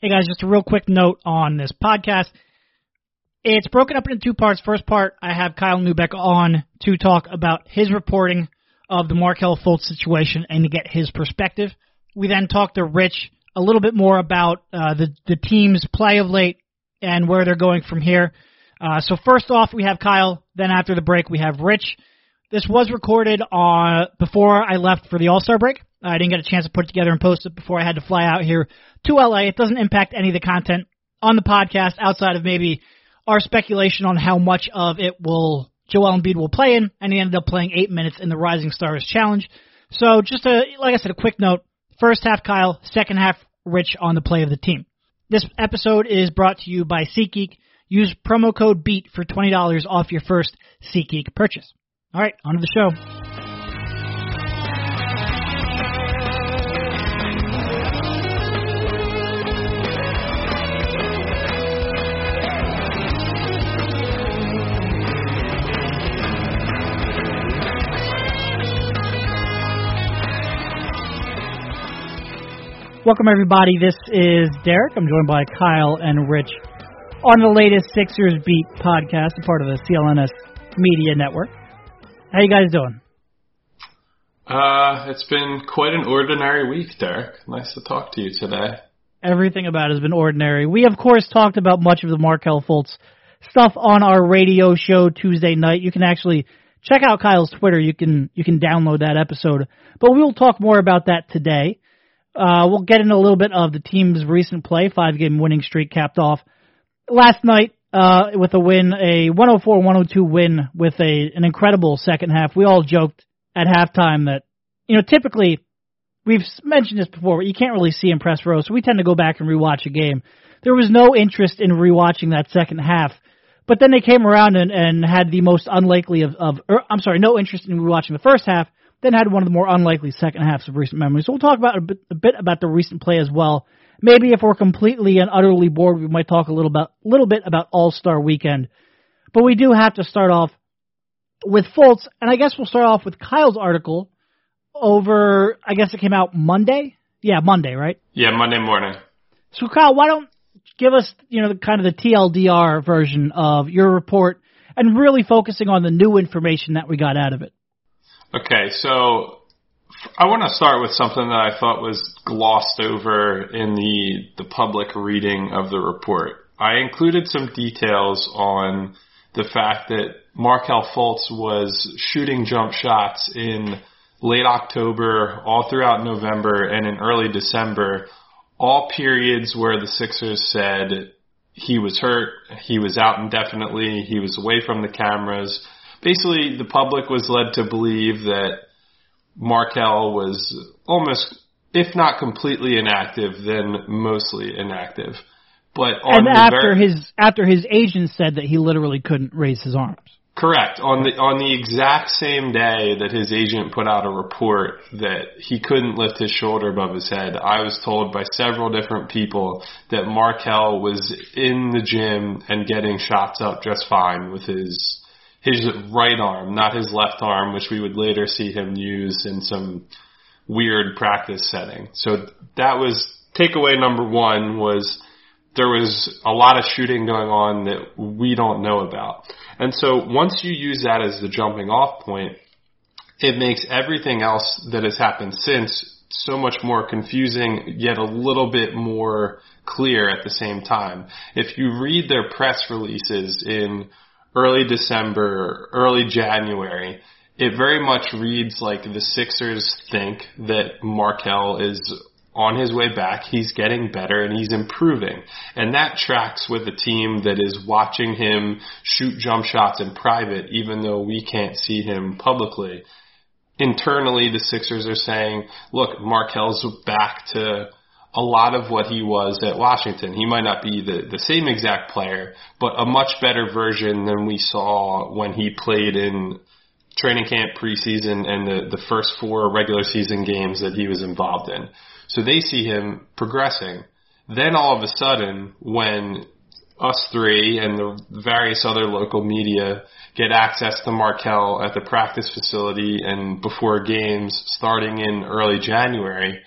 Hey, guys, just a real quick note on this podcast. It's broken up into two parts. First part, I have Kyle Neubeck on to talk about his reporting of the Markelle Fultz situation and to get his perspective. We then talked to Rich a little bit more about the team's play of late and where they're going from here. So first off, we have Kyle. Then after the break, we have Rich. This was recorded before I left for the All-Star break. I didn't get a chance to put it together and post it before I had to fly out here to LA. It doesn't impact any of the content on the podcast outside of maybe our speculation on how much of it Joel Embiid will play in, and he ended up playing 8 minutes in the Rising Stars Challenge. So just like I said, a quick note. First half Kyle, second half Rich on the play of the team. This episode is brought to you by SeatGeek. Use promo code BEAT for $20 off your first SeatGeek purchase. All right, on to the show. Welcome, everybody. This is Derek. I'm joined by Kyle and Rich on the latest Sixers Beat podcast, a part of the CLNS Media Network. How you guys doing? It's been quite an ordinary week, Derek. Nice to talk to you today. Everything about it has been ordinary. We, of course, talked about much of the Markelle Fultz stuff on our radio show Tuesday night. You can actually check out Kyle's Twitter. You can download that episode. But we will talk more about that today. We'll get into a little bit of the team's recent play. 5-game winning streak capped off last night with a win, a 104-102 win with an incredible second half. We all joked at halftime that, typically, we've mentioned this before, but you can't really see in press row, so we tend to go back and rewatch a game. There was no interest in rewatching that second half, but then they came around and had the most unlikely no interest in rewatching the first half, then had one of the more unlikely second halves of recent memory. So we'll talk about a bit about the recent play as well. Maybe if we're completely and utterly bored, we might talk a little bit about All-Star Weekend. But we do have to start off with Fultz, and I guess we'll start off with Kyle's article over, I guess it came out Monday? Yeah, Monday, right? Yeah, Monday morning. So, Kyle, why don't give us, kind of the TLDR version of your report and really focusing on the new information that we got out of it. Okay, so I want to start with something that I thought was glossed over in the public reading of the report. I included some details on the fact that Markelle Fultz was shooting jump shots in late October, all throughout November, and in early December, all periods where the Sixers said he was hurt, he was out indefinitely, he was away from the cameras. Basically, the public was led to believe that Markelle was almost, if not completely inactive, then mostly inactive. But after his agent said that he literally couldn't raise his arms. Correct. On the exact same day that his agent put out a report that he couldn't lift his shoulder above his head, I was told by several different people that Markelle was in the gym and getting shots up just fine with his right arm, not his left arm, which we would later see him use in some weird practice setting. So that was takeaway number one, was there was a lot of shooting going on that we don't know about. And so once you use that as the jumping off point, it makes everything else that has happened since so much more confusing, yet a little bit more clear at the same time. If you read their press releases in early December, early January, it very much reads like the Sixers think that Markelle is on his way back, he's getting better, and he's improving. And that tracks with a team that is watching him shoot jump shots in private, even though we can't see him publicly. Internally, the Sixers are saying, look, Markelle's back to a lot of what he was at Washington. He might not be the same exact player, but a much better version than we saw when he played in training camp, preseason, and the first 4 regular season games that he was involved in. So they see him progressing. Then all of a sudden, when us three and the various other local media get access to Markelle at the practice facility and before games starting in early January,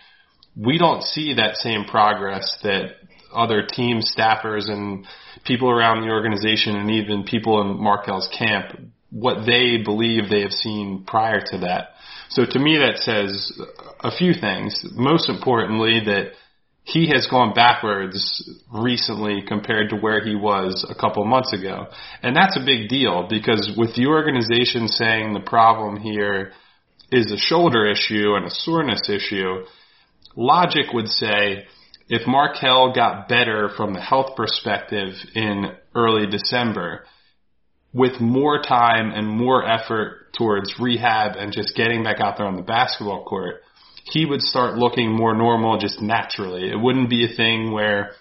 we don't see that same progress that other team staffers and people around the organization and even people in Markelle's camp what they believe they have seen prior to that. So to me that says a few things. Most importantly, that he has gone backwards recently compared to where he was a couple months ago. And that's a big deal because with the organization saying the problem here is a shoulder issue and a soreness issue, logic would say if Markelle got better from the health perspective in early December with more time and more effort towards rehab and just getting back out there on the basketball court, he would start looking more normal just naturally. It wouldn't be a thing where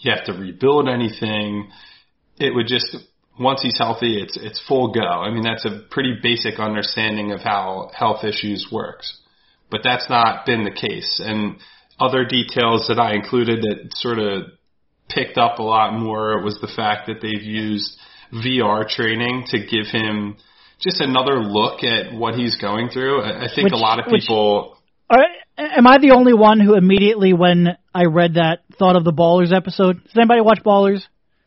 you have to rebuild anything. It would just, once he's healthy, it's full go. I mean, that's a pretty basic understanding of how health issues works. But that's not been the case. And other details that I included that sort of picked up a lot more was the fact that they've used VR training to give him just another look at what he's going through. I think a lot of people... Am I the only one who immediately, when I read that, thought of the Ballers episode? Does anybody watch Ballers?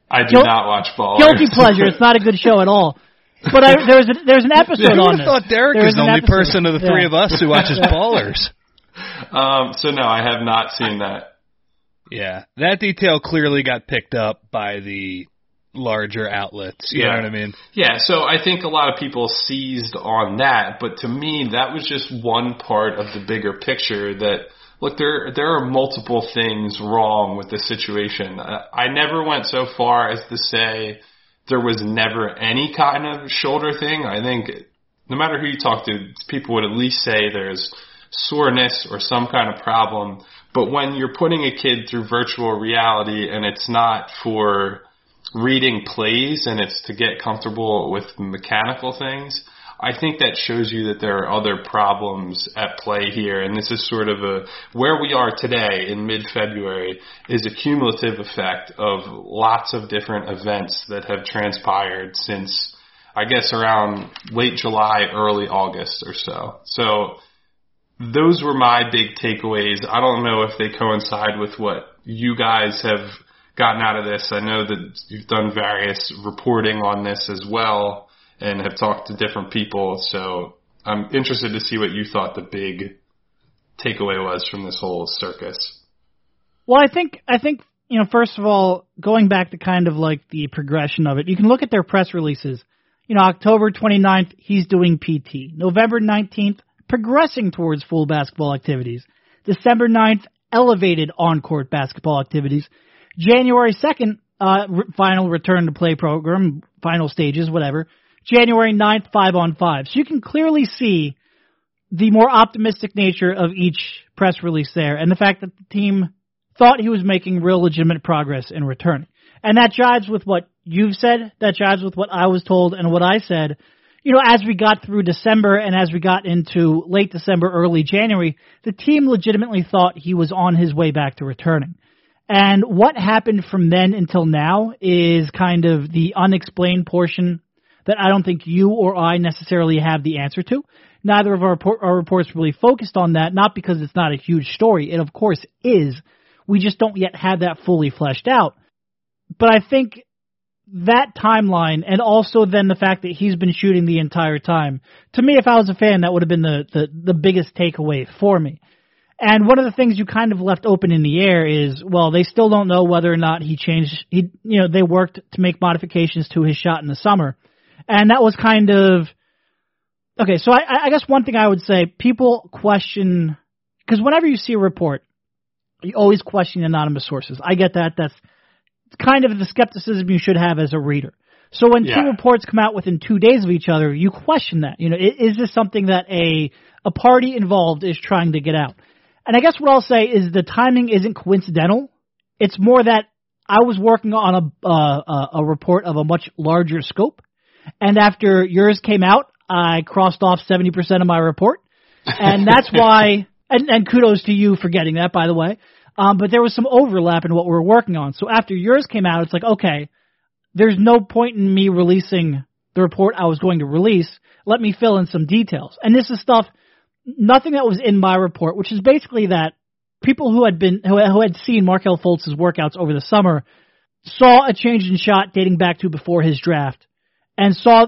I do not watch Ballers. Guilty pleasure. It's not a good show at all. But there's an episode on it. Who would have thought Derek is the only person of the three of us who watches Ballers? So no, I have not seen that. Yeah. That detail clearly got picked up by the larger outlets. You know what I mean? Yeah, so I think a lot of people seized on that, but to me that was just one part of the bigger picture that, look, there are multiple things wrong with the situation. I never went so far as to say there was never any kind of shoulder thing. I think no matter who you talk to, people would at least say there's soreness or some kind of problem, but when you're putting a kid through virtual reality and it's not for reading plays and it's to get comfortable with mechanical things, I think that shows you that there are other problems at play here. And this is sort of where we are today in mid-February is a cumulative effect of lots of different events that have transpired since, I guess, around late July, early August or so. So those were my big takeaways. I don't know if they coincide with what you guys have gotten out of this. I know that you've done various reporting on this as well and have talked to different people, so I'm interested to see what you thought the big takeaway was from this whole circus. Well, I think first of all, going back to kind of like the progression of it, you can look at their press releases. October 29th, he's doing PT. November 19th, progressing towards full basketball activities. December 9th, elevated on-court basketball activities. January 2nd, final return to play program, final stages, whatever. January 9th, 5-on-5. So you can clearly see the more optimistic nature of each press release there and the fact that the team thought he was making real legitimate progress in return. And that jives with what you've said, that jives with what I was told and what I said. As we got through December and as we got into late December, early January, the team legitimately thought he was on his way back to returning. And what happened from then until now is kind of the unexplained portion that I don't think you or I necessarily have the answer to. Neither of our reports really focused on that, not because it's not a huge story. It, of course, is. We just don't yet have that fully fleshed out. But I think that timeline and also then the fact that he's been shooting the entire time, to me, if I was a fan, that would have been the biggest takeaway for me. And one of the things you kind of left open in the air is, well, they still don't know whether or not he changed. They worked to make modifications to his shot in the summer. And that was kind of, okay, so I guess one thing I would say, people question, because whenever you see a report, you always question anonymous sources. I get that. That's kind of the skepticism you should have as a reader. So when two reports come out within 2 days of each other, you question that. Is this something that a party involved is trying to get out? And I guess what I'll say is the timing isn't coincidental. It's more that I was working on a report of a much larger scope, and after yours came out, I crossed off 70% of my report, and that's why – and kudos to you for getting that, by the way. But there was some overlap in what we were working on. So after yours came out, it's like, okay, there's no point in me releasing the report I was going to release. Let me fill in some details. And this is stuff – nothing that was in my report, which is basically that people who had seen Markelle Fultz's workouts over the summer saw a change in shot dating back to before his draft and saw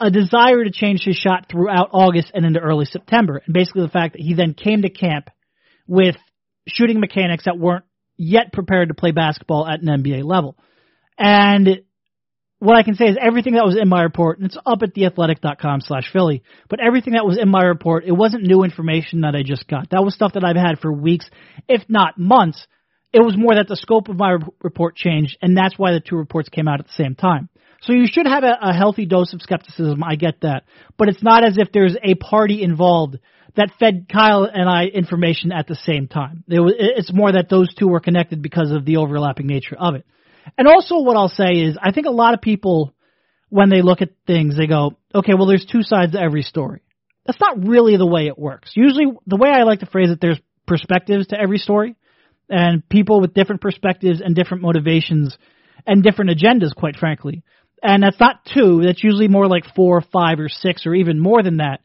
a desire to change his shot throughout August and into early September. And basically the fact that he then came to camp with shooting mechanics that weren't yet prepared to play basketball at an NBA level. And what I can say is everything that was in my report, and it's up at theathletic.com/Philly, but everything that was in my report, it wasn't new information that I just got. That was stuff that I've had for weeks, if not months. It was more that the scope of my report changed, and that's why the two reports came out at the same time. So you should have a healthy dose of skepticism, I get that, but it's not as if there's a party involved that fed Kyle and I information at the same time. It's more that those two were connected because of the overlapping nature of it. And also what I'll say is I think a lot of people, when they look at things, they go, okay, well, there's two sides to every story. That's not really the way it works. Usually the way I like to phrase it, there's perspectives to every story, and people with different perspectives and different motivations and different agendas, quite frankly. And that's not two. That's usually more like four, five, or six, or even more than that.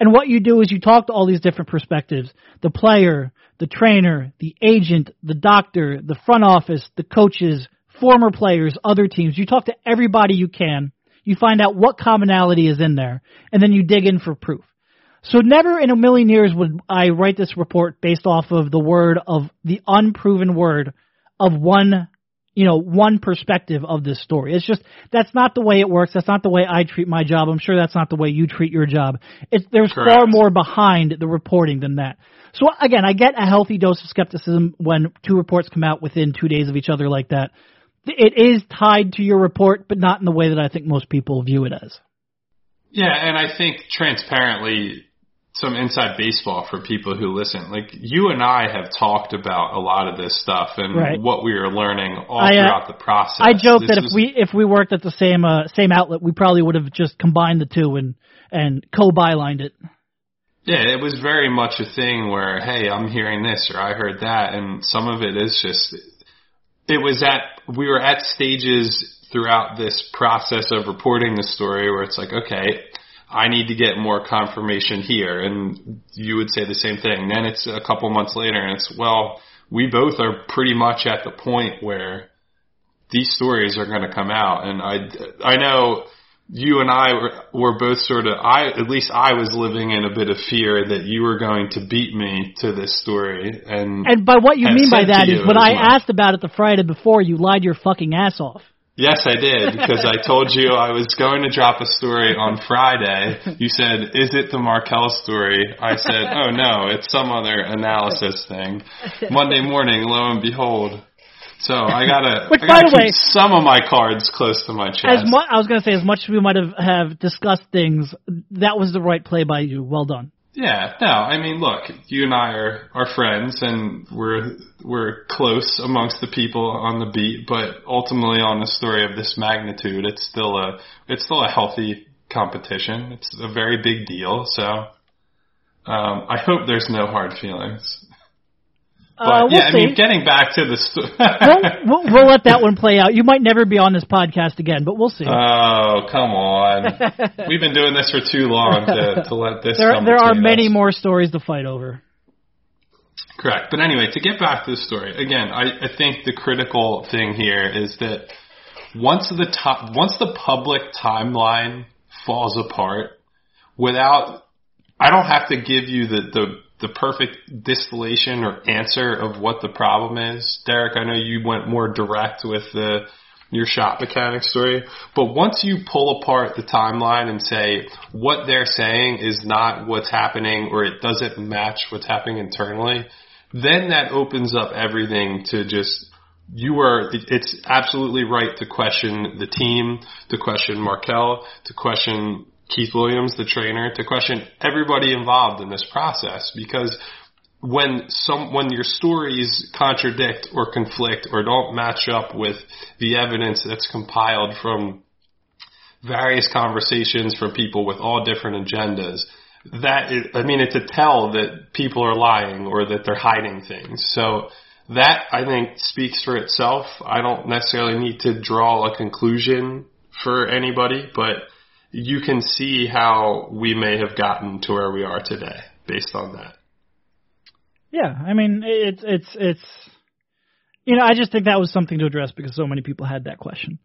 And what you do is you talk to all these different perspectives, the player, the trainer, the agent, the doctor, the front office, the coaches, former players, other teams. You talk to everybody you can. You find out what commonality is in there, and then you dig in for proof. So never in a million years would I write this report based off of the unproven word of one perspective of this story. It's just, that's not the way it works. That's not the way I treat my job. I'm sure that's not the way you treat your job. There's Correct. Far more behind the reporting than that. So again, I get a healthy dose of skepticism when two reports come out within 2 days of each other like that. It is tied to your report, but not in the way that I think most people view it as. Yeah, and I think transparently, some inside baseball for people who listen. Like, you and I have talked about a lot of this stuff and right. what we are learning all throughout the process. I joke that if we worked at the same outlet, we probably would have just combined the two and co-bylined it. Yeah, it was very much a thing where, hey, I'm hearing this or I heard that, and some of it is just we were at stages throughout this process of reporting the story where it's like, okay, I need to get more confirmation here. And you would say the same thing. Then it's a couple months later and it's, well, we both are pretty much at the point where these stories are going to come out. And I know you and I were both sort of, at least I was living in a bit of fear that you were going to beat me to this story. And by what you mean by that is when I asked about it the Friday before, you lied your fucking ass off. Yes, I did, because I told you I was going to drop a story on Friday. You said, is it the Markelle story? I said, oh, no, it's some other analysis thing. Monday morning, lo and behold. So I got to keep some of my cards close to my chest. I was going to say, as much as we might have discussed things, that was the right play by you. Well done. Yeah, no, I mean, look, you and I are friends, and we're close amongst the people on the beat, but ultimately on a story of this magnitude, it's still a healthy competition. It's a very big deal, so I hope there's no hard feelings. But we'll see. I mean, getting back to the story. we'll let that one play out. You might never be on this podcast again, but we'll see. Oh, come on. We've been doing this for too long to let this come between us. There are many more stories to fight over. Correct. But anyway, to get back to the story, again, I think the critical thing here is that once the public timeline falls apart, I don't have to give you the perfect distillation or answer of what the problem is. Derek, I know you went more direct with your shot mechanic story, but once you pull apart the timeline and say what they're saying is not what's happening or it doesn't match what's happening internally, then that opens up everything to just it's absolutely right to question the team, to question Markelle, to question Keith Williams, the trainer, to question everybody involved in this process, because when your stories contradict or conflict or don't match up with the evidence that's compiled from various conversations from people with all different agendas, it's a tell that people are lying or that they're hiding things. So that, I think, speaks for itself. I don't necessarily need to draw a conclusion for anybody, but you can see how we may have gotten to where we are today based on that. Yeah, I mean, it's you know, I just think that was something to address because so many people had that question.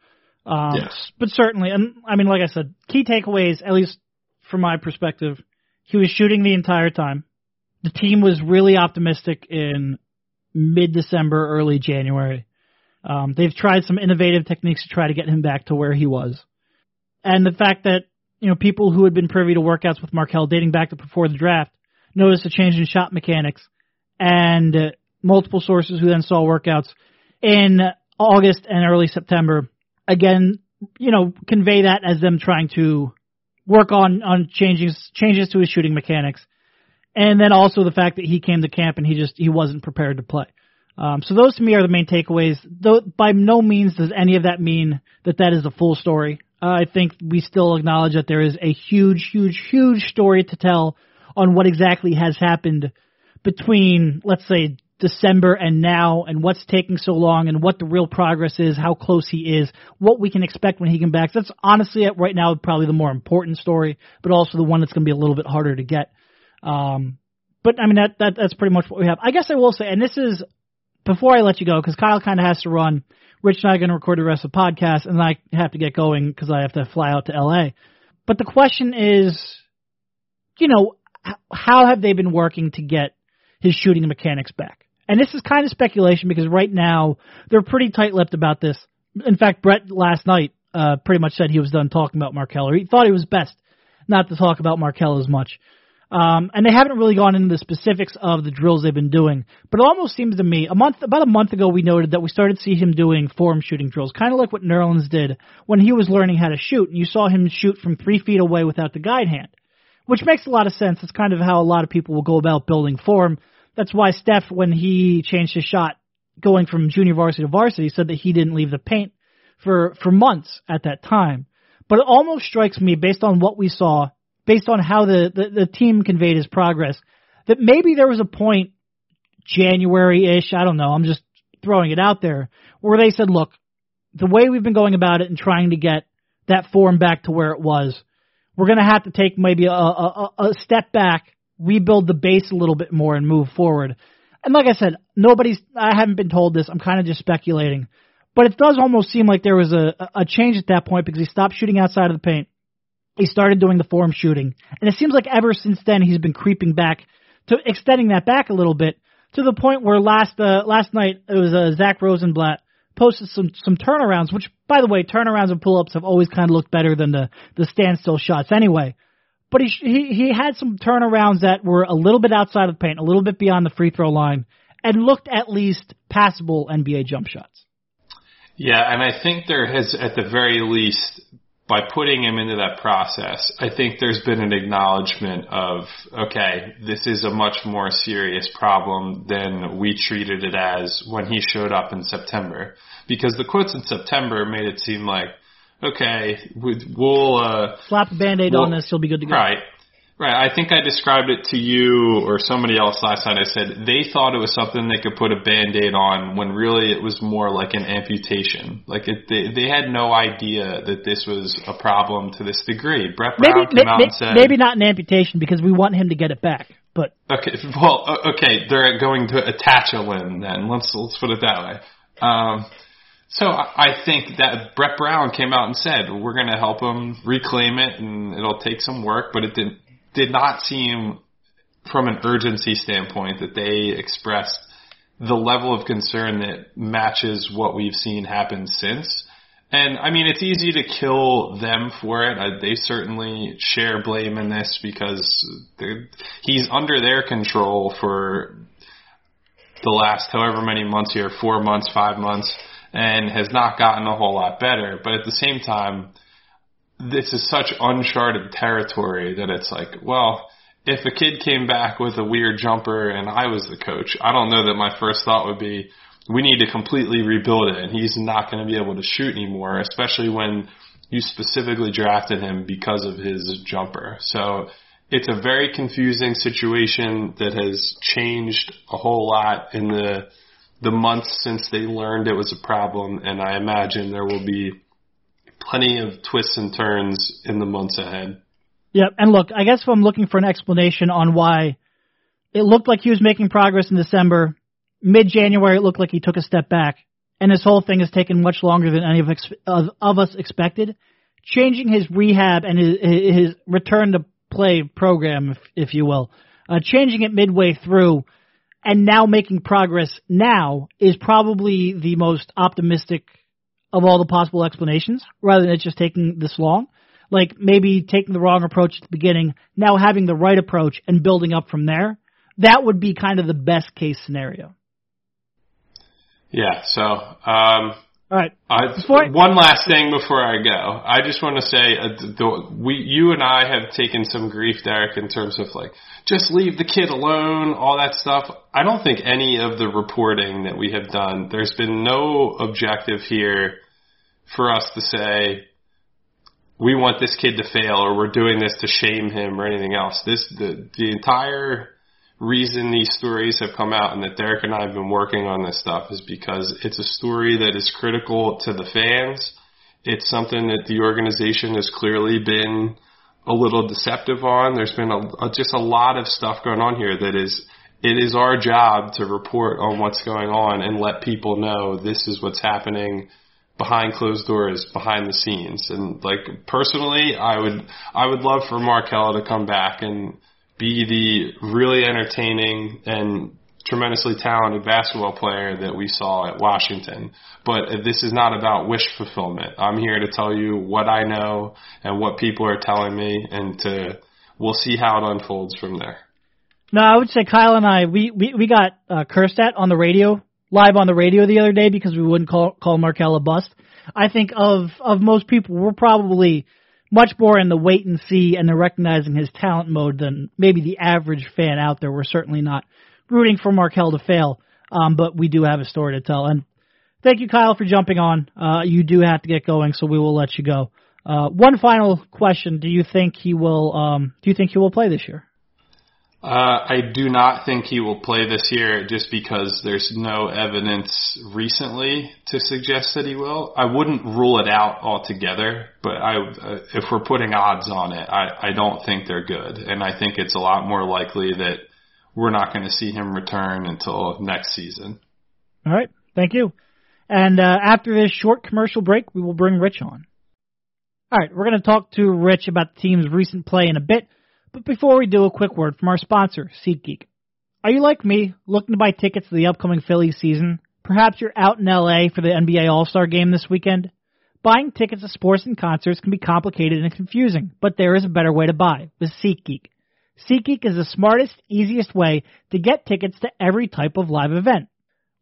Yes. But certainly, and I mean, like I said, key takeaways, at least from my perspective, he was shooting the entire time. The team was really optimistic in mid-December, early January. They've tried some innovative techniques to try to get him back to where he was. And the fact that, you know, people who had been privy to workouts with Markelle dating back to before the draft noticed a change in shot mechanics, and multiple sources who then saw workouts in August and early September, again, you know, convey that as them trying to work on changes to his shooting mechanics. And then also the fact that he came to camp and he wasn't prepared to play. So those to me are the main takeaways. Though by no means does any of that mean that that is the full story. I think we still acknowledge that there is a huge, huge, huge story to tell on what exactly has happened between, let's say, December and now, and what's taking so long, and what the real progress is, how close he is, what we can expect when he comes back. So that's honestly right now probably the more important story, but also the one that's going to be a little bit harder to get. But I mean, that's pretty much what we have. I guess I will say, and this is before I let you go, because Kyle kind of has to run. Rich and I are going to record the rest of the podcast, and I have to get going because I have to fly out to LA. But the question is, you know, how have they been working to get his shooting mechanics back? And this is kind of speculation because right now they're pretty tight-lipped about this. In fact, Brett last night pretty much said he was done talking about Markelle, or he thought it was best not to talk about Markelle as much. And they haven't really gone into the specifics of the drills they've been doing. But it almost seems to me, about a month ago, we noted that we started to see him doing form shooting drills, kind of like what Nerlens did when he was learning how to shoot, and you saw him shoot from 3 feet away without the guide hand, which makes a lot of sense. It's kind of how a lot of people will go about building form. That's why Steph, when he changed his shot going from junior varsity to varsity, said that he didn't leave the paint for months at that time. But it almost strikes me, based on what we saw, based on how the team conveyed his progress, that maybe there was a point, January-ish, I don't know, I'm just throwing it out there, where they said, look, the way we've been going about it and trying to get that form back to where it was, we're going to have to take maybe a step back, rebuild the base a little bit more, and move forward. And like I said, I haven't been told this, I'm kind of just speculating, but it does almost seem like there was a change at that point because he stopped shooting outside of the paint. He started doing the form shooting, and it seems like ever since then he's been creeping back to extending that back a little bit to the point where last night it was Zach Rosenblatt posted some turnarounds, which, by the way, turnarounds and pull-ups have always kind of looked better than the standstill shots anyway. But he had some turnarounds that were a little bit outside of the paint, a little bit beyond the free throw line, and looked at least passable NBA jump shots. Yeah, and I think there has, at the very least, by putting him into that process, I think there's been an acknowledgement of, okay, this is a much more serious problem than we treated it as when he showed up in September. Because the quotes in September made it seem like, okay, we'll slap a Band-Aid on this, he'll be good to go. Right. I think I described it to you or somebody else last night. I said they thought it was something they could put a Band-Aid on when really it was more like an amputation. Like they had no idea that this was a problem to this degree. Brett Brown came out and said... Maybe not an amputation because we want him to get it back. But Okay, they're going to attach a limb then. Let's put it that way. So I think that Brett Brown came out and said, we're going to help him reclaim it and it'll take some work, but it did not seem from an urgency standpoint that they expressed the level of concern that matches what we've seen happen since. And, I mean, it's easy to kill them for it. They certainly share blame in this because he's under their control for the last however many months here, 4 months, 5 months, and has not gotten a whole lot better. But at the same time, this is such uncharted territory that it's like, well, if a kid came back with a weird jumper and I was the coach, I don't know that my first thought would be, we need to completely rebuild it and he's not going to be able to shoot anymore, especially when you specifically drafted him because of his jumper. So it's a very confusing situation that has changed a whole lot in the months since they learned it was a problem, and I imagine there will be plenty of twists and turns in the months ahead. Yeah, and look, I guess if I'm looking for an explanation on why It looked like he was making progress in December. Mid-January, it looked like he took a step back. And this whole thing has taken much longer than any of us expected. Changing his rehab and his return to play program, if you will, changing it midway through and now making progress now is probably the most optimistic of all the possible explanations, rather than it just taking this long. Like maybe taking the wrong approach at the beginning, now having the right approach and building up from there. That would be kind of the best case scenario. Yeah, so all right. One last thing before I go. I just want to say you and I have taken some grief, Derek, in terms of like just leave the kid alone, all that stuff. I don't think any of the reporting that we have done, there's been no objective here for us to say we want this kid to fail or we're doing this to shame him or anything else. The entire reason these stories have come out and that Derek and I have been working on this stuff is because it's a story that is critical to the fans. It's something that the organization has clearly been a little deceptive on. There's been just a lot of stuff going on here that it is our job to report on what's going on and let people know this is what's happening behind closed doors, behind the scenes. And like personally, I would love for Markelle to come back and be the really entertaining and tremendously talented basketball player that we saw at Washington. But this is not about wish fulfillment. I'm here to tell you what I know and what people are telling me, and we'll see how it unfolds from there. No, I would say Kyle and I, we got cursed at on the radio, live on the radio the other day because we wouldn't call Markelle a bust. I think of most people, we're probably much more in the wait and see and the recognizing his talent mode than maybe the average fan out there. We're certainly not rooting for Markelle to fail, but we do have a story to tell. And thank you, Kyle, for jumping on. You do have to get going, so we will let you go. One final question: do you think he will play this year? I do not think he will play this year just because there's no evidence recently to suggest that he will. I wouldn't rule it out altogether, but if we're putting odds on it, I don't think they're good. And I think it's a lot more likely that we're not going to see him return until next season. All right. Thank you. And after this short commercial break, we will bring Rich on. All right. We're going to talk to Rich about the team's recent play in a bit. But before we do, a quick word from our sponsor, SeatGeek. Are you like me, looking to buy tickets to the upcoming Phillies season? Perhaps you're out in L.A. for the NBA All-Star game this weekend? Buying tickets to sports and concerts can be complicated and confusing, but there is a better way to buy with SeatGeek. SeatGeek is the smartest, easiest way to get tickets to every type of live event.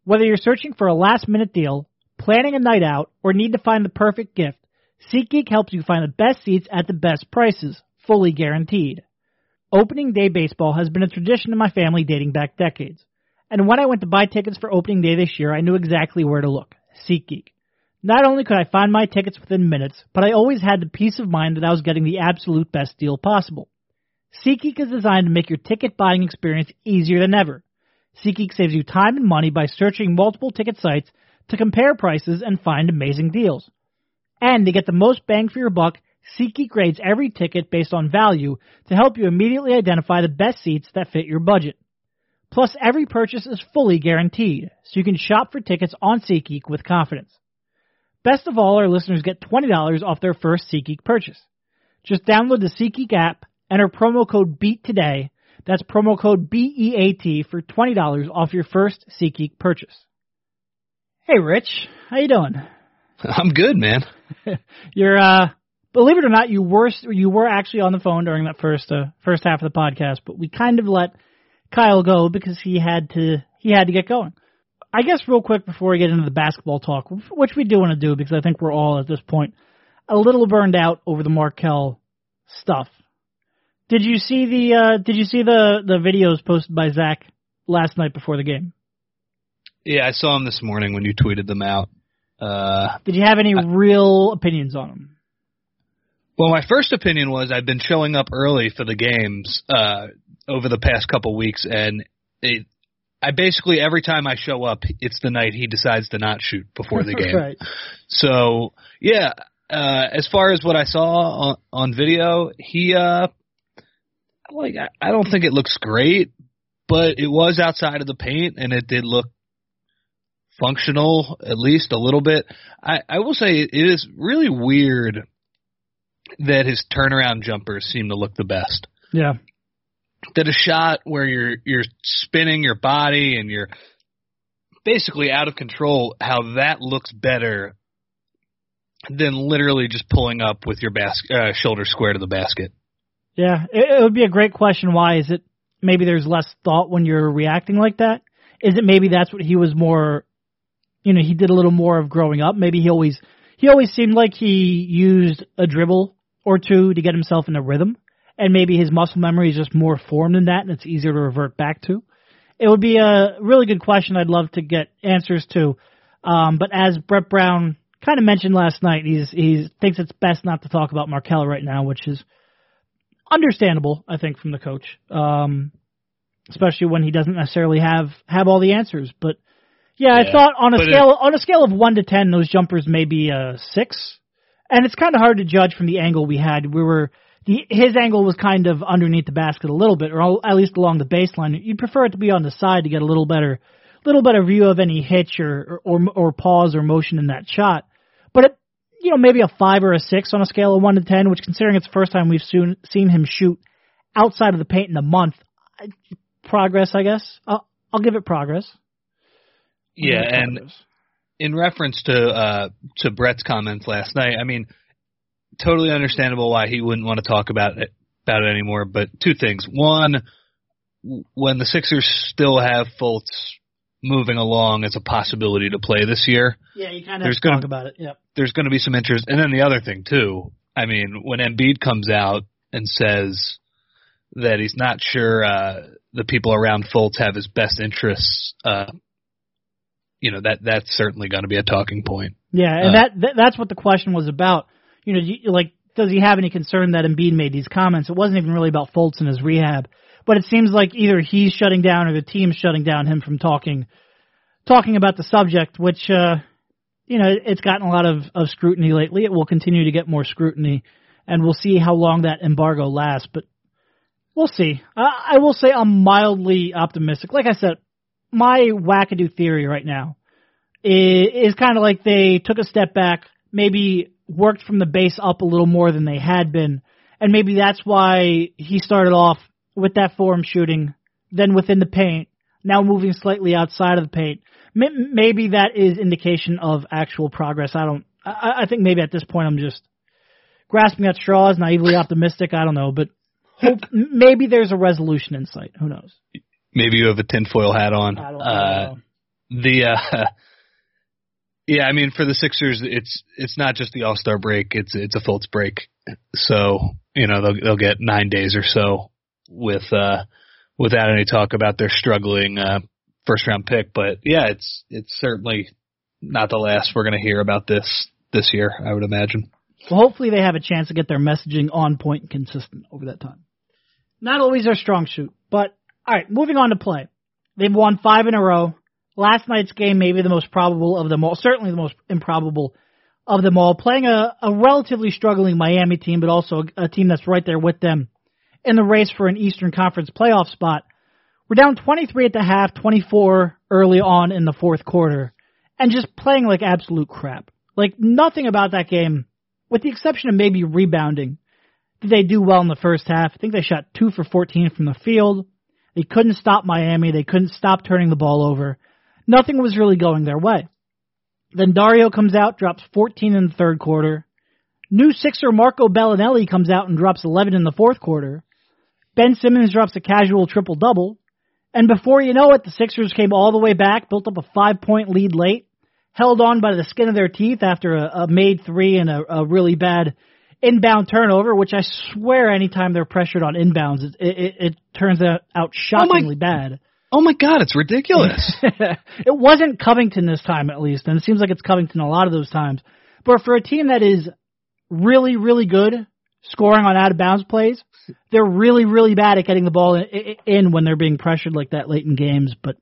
Whether you're searching for a last-minute deal, planning a night out, or need to find the perfect gift, SeatGeek helps you find the best seats at the best prices, fully guaranteed. Opening day baseball has been a tradition in my family dating back decades. And when I went to buy tickets for opening day this year, I knew exactly where to look, SeatGeek. Not only could I find my tickets within minutes, but I always had the peace of mind that I was getting the absolute best deal possible. SeatGeek is designed to make your ticket buying experience easier than ever. SeatGeek saves you time and money by searching multiple ticket sites to compare prices and find amazing deals. And to get the most bang for your buck, SeatGeek grades every ticket based on value to help you immediately identify the best seats that fit your budget. Plus, every purchase is fully guaranteed, so you can shop for tickets on SeatGeek with confidence. Best of all, our listeners get $20 off their first SeatGeek purchase. Just download the SeatGeek app, enter promo code BEAT today. That's promo code BEAT for $20 off your first SeatGeek purchase. Hey, Rich. How you doing? I'm good, man. You're, believe it or not, you were actually on the phone during that first half of the podcast, but we kind of let Kyle go because he had to get going. I guess real quick before we get into the basketball talk, which we do want to do because I think we're all at this point a little burned out over the Markelle stuff. Did you see the videos posted by Zach last night before the game? Yeah, I saw them this morning when you tweeted them out. Did you have any real opinions on them? Well, my first opinion was I've been showing up early for the games over the past couple weeks, and I basically every time I show up, it's the night he decides to not shoot before the game. Right. So, yeah, as far as what I saw on video, I don't think it looks great, But it was outside of the paint, and it did look functional, at least a little bit. I will say it is really weird that his turnaround jumpers seem to look the best. Yeah. That a shot where you're spinning your body and you're basically out of control, how that looks better than literally just pulling up with your shoulder square to the basket. Yeah, it would be a great question. Why is it maybe there's less thought when you're reacting like that? Is it maybe that's what he was more, he did a little more of growing up. Maybe he always seemed like he used a dribble or two to get himself in a rhythm. And maybe his muscle memory is just more formed than that, and it's easier to revert back to. It would be a really good question I'd love to get answers to. But as Brett Brown kind of mentioned last night, he thinks it's best not to talk about Markelle right now, which is understandable, I think, from the coach, especially when he doesn't necessarily have all the answers. But, yeah. I thought on a scale of 1 to 10, those jumpers may be a 6. And it's kind of hard to judge from the angle we had. His angle was kind of underneath the basket a little bit, or at least along the baseline. You'd prefer it to be on the side to get a little better view of any hitch or pause or motion in that shot. But maybe a 5 or a 6 on a scale of 1 to 10, which, considering it's the first time we've seen him shoot outside of the paint in a month, progress, I guess. I'll give it progress. Yeah, and progress. In reference to Brett's comments last night, I mean, totally understandable why he wouldn't want to talk about it anymore, but two things. One, when the Sixers still have Fultz moving along as a possibility to play this year. Yeah, you kind of have to talk about it. Yep. There's going to be some interest. And then the other thing, too, I mean, when Embiid comes out and says that he's not sure the people around Fultz have his best interests, that's certainly going to be a talking point. Yeah, and that's what the question was about. Does he have any concern that Embiid made these comments? It wasn't even really about Fultz and his rehab, but it seems like either he's shutting down or the team's shutting down him from talking about the subject, which, it's gotten a lot of scrutiny lately. It will continue to get more scrutiny, and we'll see how long that embargo lasts, but we'll see. I will say I'm mildly optimistic. Like I said, my wackadoo theory right now is kind of like they took a step back, maybe worked from the base up a little more than they had been. And maybe that's why he started off with that form shooting, then within the paint, now moving slightly outside of the paint. Maybe that is indication of actual progress. I think maybe at this point I'm just grasping at straws, naively optimistic. I don't know, but maybe there's a resolution in sight. Who knows? Maybe you have a tinfoil hat on. I don't know. Yeah, I mean, for the Sixers, it's not just the All-Star break; it's a Fultz break. So they'll get 9 days or so without any talk about their struggling first-round pick. But yeah, it's certainly not the last we're going to hear about this year, I would imagine. Well, hopefully they have a chance to get their messaging on point and consistent over that time. Not always their strong suit, but all right. Moving on to play, they've won 5 in a row. Last night's game, maybe the most probable of them all, certainly the most improbable of them all, playing a relatively struggling Miami team, but also a team that's right there with them in the race for an Eastern Conference playoff spot. We're down 23 at the half, 24 early on in the fourth quarter, and just playing like absolute crap. Like, nothing about that game, with the exception of maybe rebounding, did they do well in the first half. I think they shot 2 for 14 from the field. They couldn't stop Miami. They couldn't stop turning the ball over. Nothing was really going their way. Then Dario comes out, drops 14 in the third quarter. New Sixer Marco Belinelli comes out and drops 11 in the fourth quarter. Ben Simmons drops a casual triple-double. And before you know it, the Sixers came all the way back, built up a 5-point lead late, held on by the skin of their teeth after a made three and a really bad inbound turnover, which I swear anytime they're pressured on inbounds, it turns out shockingly bad. Oh, my God, it's ridiculous. It wasn't Covington this time, at least, and it seems like it's Covington a lot of those times. But for a team that is really, really good scoring on out-of-bounds plays, they're really, really bad at getting the ball in when they're being pressured like that late in games. But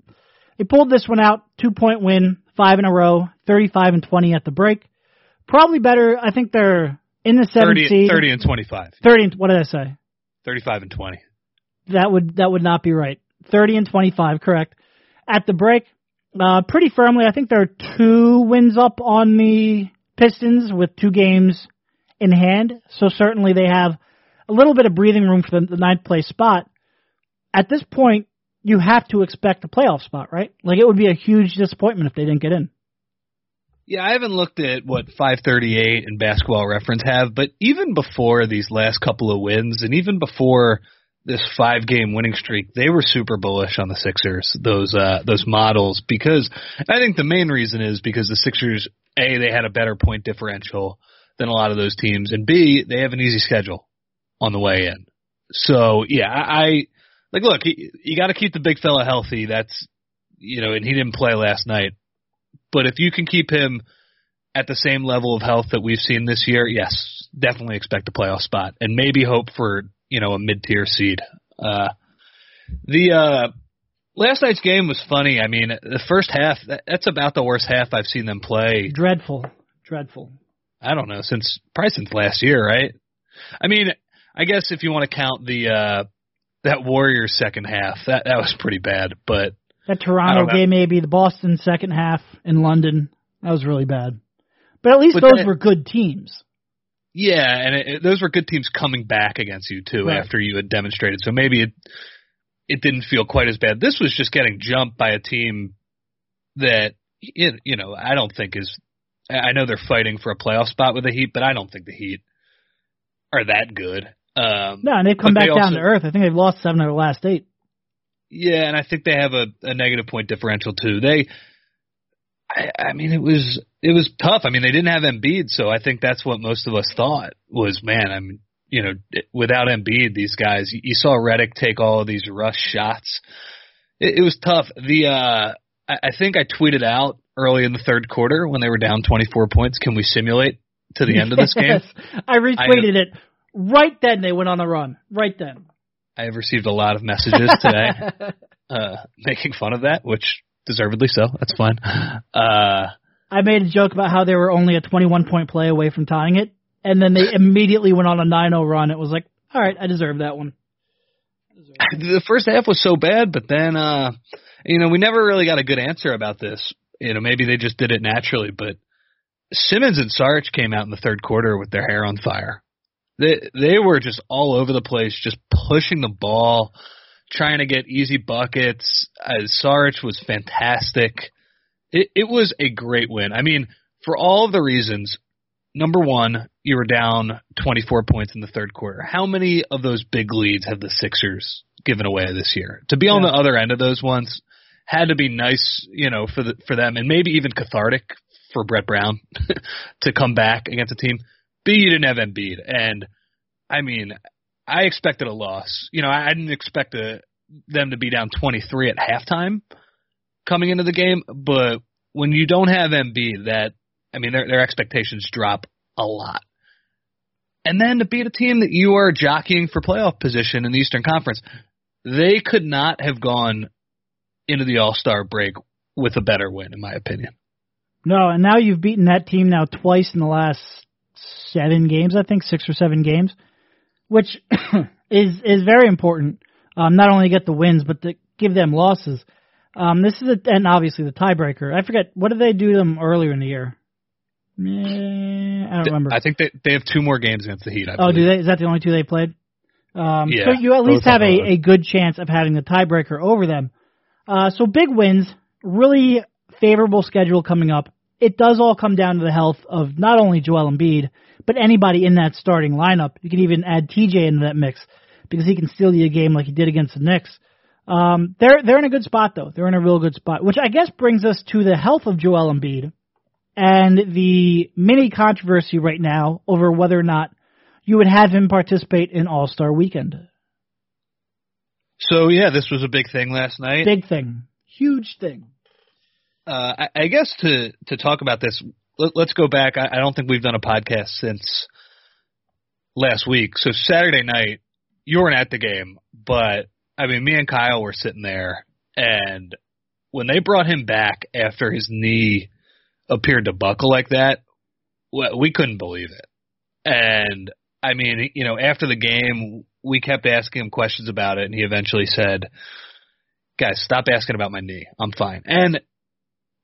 they pulled this one out, 2-point win, 5 in a row, 35-20 at the break. Probably better, I think they're in the 7th seed. 30-25. What did I say? 35-20. That would not be right. 30 and 25, correct. At the break, pretty firmly, I think they're 2 wins up on the Pistons with 2 games in hand. So certainly they have a little bit of breathing room for the 9th place spot. At this point, you have to expect a playoff spot, right? Like, it would be a huge disappointment if they didn't get in. Yeah, I haven't looked at what 538 and Basketball Reference have, but even before these last couple of wins and even before this 5-game winning streak, they were super bullish on the Sixers, those models, because I think the main reason is because the Sixers, A, they had a better point differential than a lot of those teams, and B, they have an easy schedule on the way in. So, yeah, like, look, you got to keep the big fella healthy. That's, you know, and he didn't play last night. But if you can keep him at the same level of health that we've seen this year, yes, definitely expect a playoff spot and maybe hope for, you know, a mid-tier seed. Last night's game was funny. I mean, the first half, that's about the worst half I've seen them play. Dreadful. I don't know, probably since last year, right? I mean, I guess if you want to count that Warriors second half, that was pretty bad, but. That Toronto game, maybe the Boston second half in London, that was really bad. But at least those were good teams. Yeah, and those were good teams coming back against you, too, right, after you had demonstrated. So maybe it didn't feel quite as bad. This was just getting jumped by a team that, you know, I don't think is – I know they're fighting for a playoff spot with the Heat, but I don't think the Heat are that good. No, and they've come back down to earth. I think they've lost 7 of their last 8. Yeah, and I think they have a negative point differential too. I mean, it was tough. I mean, they didn't have Embiid, so I think that's what most of us thought was, man, I mean, you know, without Embiid, these guys, you saw Redick take all of these rush shots. It was tough. I think I tweeted out early in the third quarter when they were down 24 points, can we simulate to the end of this game? I retweeted it. Right then they went on a run. Right then. I have received a lot of messages today making fun of that, which deservedly so. That's fine. I made a joke about how they were only a 21-point play away from tying it, and then they immediately went on a 9-0 run. It was like, all right, I deserve that one. The first half was so bad, but then, you know, we never really got a good answer about this. You know, maybe they just did it naturally, but Simmons and Šarić came out in the third quarter with their hair on fire. They were just all over the place, just pushing the ball, trying to get easy buckets. Šarić was fantastic. It was a great win. I mean, for all of the reasons, number one, you were down 24 points in the third quarter. How many of those big leads have the Sixers given away this year? To be on the other end of those ones had to be nice, you know, for them, and maybe even cathartic for Brett Brown to come back against a team. B, you didn't have Embiid, and, I mean, I expected a loss. You know, I didn't expect them to be down 23 at halftime coming into the game, but when you don't have Embiid, their expectations drop a lot. And then to beat a team that you are jockeying for playoff position in the Eastern Conference, they could not have gone into the All-Star break with a better win, in my opinion. No, and now you've beaten that team now twice in the last 7 games, I think, 6 or 7 games, which is very important, not only to get the wins, but to give them losses. This is, and obviously the tiebreaker. I forget, what did they do to them earlier in the year? I don't remember. I think they have 2 more games against the Heat, I believe. Do they? Is that the only 2 they played? Yeah, so you at least have a good chance of having the tiebreaker over them. So big wins, really favorable schedule coming up. It does all come down to the health of not only Joel Embiid, but anybody in that starting lineup. You can even add TJ into that mix because he can steal you a game like he did against the Knicks. They're in a good spot, though. They're in a real good spot, which I guess brings us to the health of Joel Embiid and the mini controversy right now over whether or not you would have him participate in All-Star Weekend. So, yeah, this was a big thing last night. Big thing. Huge thing. I guess to talk about this, let's go back. I don't think we've done a podcast since last week. So Saturday night, you weren't at the game, but, I mean, me and Kyle were sitting there, and when they brought him back after his knee appeared to buckle like that, we couldn't believe it. And, I mean, you know, after the game, we kept asking him questions about it, and he eventually said, guys, stop asking about my knee. I'm fine. And,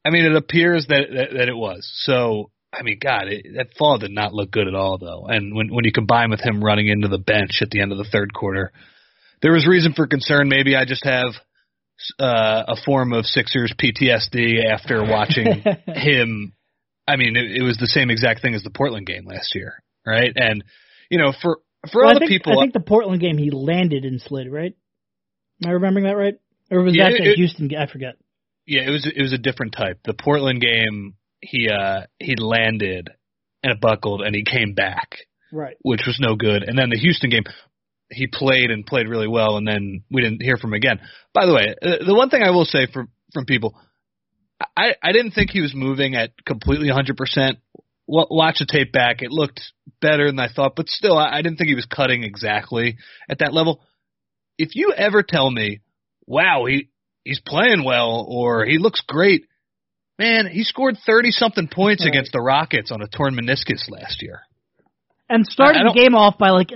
I mean, it appears that it was. So, I mean, God, that fall did not look good at all, though. And when you combine with him running into the bench at the end of the third quarter, there was reason for concern. Maybe I just have a form of Sixers PTSD after watching him. I mean, it was the same exact thing as the Portland game last year, right? And, you know, I think the Portland game he landed and slid, right? Am I remembering that right? Or was that the Houston game? I forget. Yeah, it was a different type. The Portland game, he landed and it buckled and he came back, right? Which was no good. And then the Houston game, he played really well, and then we didn't hear from him again. By the way, the one thing I will say from people, I didn't think he was moving at completely 100%. Watch the tape back. It looked better than I thought, but still, I didn't think he was cutting exactly at that level. If you ever tell me, wow, he's playing well or he looks great, man, he scored 30-something points against the Rockets on a torn meniscus last year. And started the game off by, like,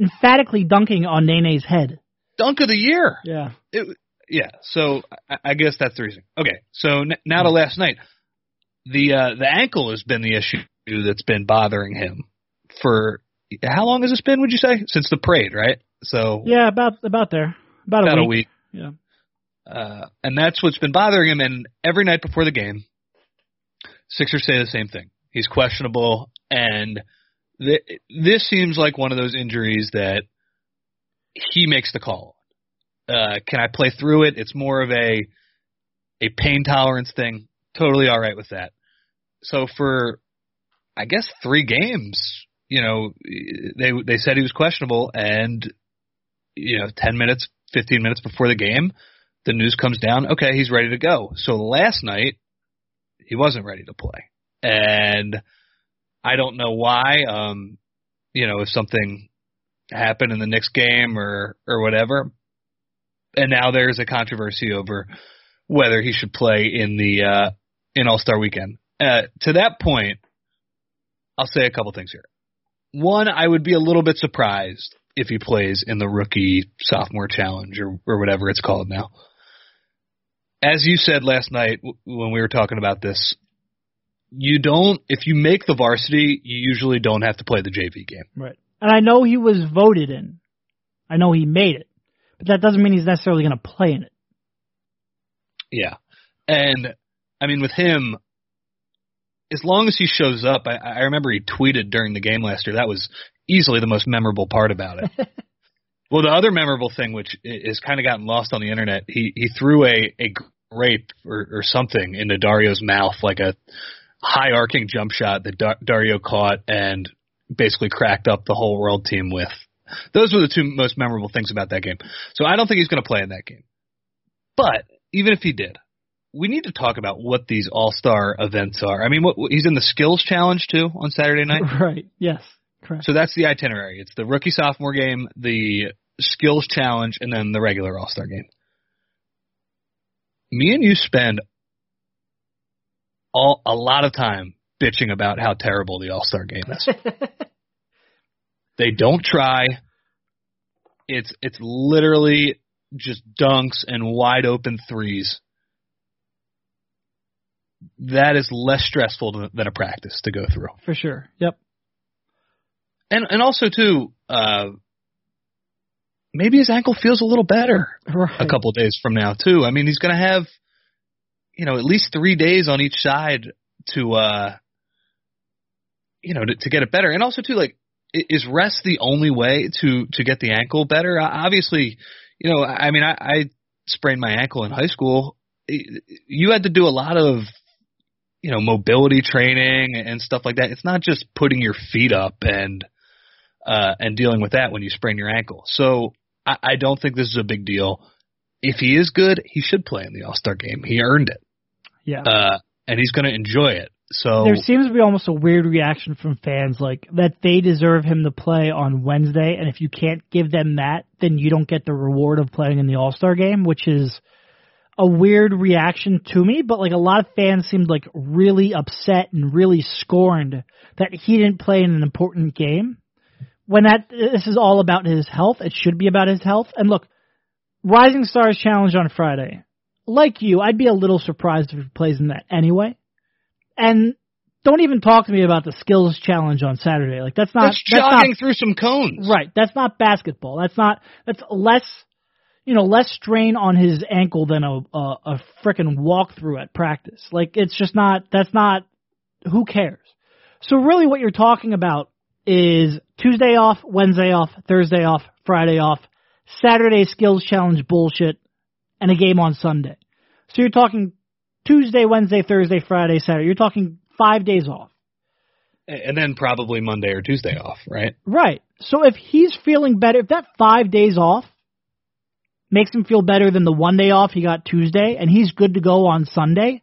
emphatically dunking on Nene's head. Dunk of the year. Yeah. So I guess that's the reason. Okay, so now to last night. The ankle has been the issue that's been bothering him for – how long has this been, would you say? Since the parade, right? So yeah, about there. About a week. Yeah. And that's what's been bothering him. And every night before the game, Sixers say the same thing. He's questionable, and – this seems like one of those injuries that he makes the call. Can I play through it? It's more of a pain tolerance thing. Totally all right with that. So for, I guess, 3 games, you know, they said he was questionable, and, you know, 10 minutes, 15 minutes before the game, the news comes down, okay, he's ready to go. So last night, he wasn't ready to play. And I don't know why, you know, if something happened in the next game or whatever. And now there's a controversy over whether he should play in the in All-Star Weekend. To that point, I'll say a couple things here. One, I would be a little bit surprised if he plays in the Rookie Sophomore Challenge or whatever it's called now. As you said last night when we were talking about this, if you make the varsity, you usually don't have to play the JV game. Right. And I know he was voted in. I know he made it. But that doesn't mean he's necessarily going to play in it. Yeah. And, I mean, with him, as long as he shows up, I remember he tweeted during the game last year. That was easily the most memorable part about it. Well, the other memorable thing, which is kind of gotten lost on the internet, he threw a grape or something into Dario's mouth, like a high arcing jump shot that Dario caught and basically cracked up the whole world team with. Those were the two most memorable things about that game. So I don't think he's going to play in that game. But even if he did, we need to talk about what these all-star events are. I mean, he's in the skills challenge too on Saturday night. Right. Yes. Correct. So that's the itinerary. It's the rookie sophomore game, the skills challenge, and then the regular all-star game. Me and you spend a lot of time bitching about how terrible the All-Star game is. They don't try. It's literally just dunks and wide open threes. That is less stressful than a practice to go through. For sure. Yep. And also too, maybe his ankle feels a little better a couple of days from now too. I mean, he's going to have, you know, at least 3 days on each side to, you know, to get it better. And also, too, like, is rest the only way to get the ankle better? Obviously, you know, I mean, I sprained my ankle in high school. You had to do a lot of, you know, mobility training and stuff like that. It's not just putting your feet up and dealing with that when you sprain your ankle. So I don't think this is a big deal. If he is good, he should play in the All-Star game. He earned it. Yeah. And he's going to enjoy it. So there seems to be almost a weird reaction from fans, like, that they deserve him to play on Wednesday, and if you can't give them that, then you don't get the reward of playing in the All-Star game, which is a weird reaction to me, but, like, a lot of fans seemed, like, really upset and really scorned that he didn't play in an important game. When this is all about his health, it should be about his health. And, look, Rising Stars Challenge on Friday. Like you, I'd be a little surprised if he plays in that anyway. And don't even talk to me about the Skills Challenge on Saturday. Like, that's not... That's jogging through some cones. Right. That's not basketball. That's less... You know, less strain on his ankle than a frickin' walkthrough at practice. Like, it's just not, that's not, who cares? So really what you're talking about is Tuesday off, Wednesday off, Thursday off, Friday off, Saturday skills challenge bullshit, and a game on Sunday. So you're talking Tuesday, Wednesday, Thursday, Friday, Saturday. You're talking 5 days off. And then probably Monday or Tuesday off, right? Right. So if he's feeling better, if that 5 days off makes him feel better than the one day off he got Tuesday, and he's good to go on Sunday,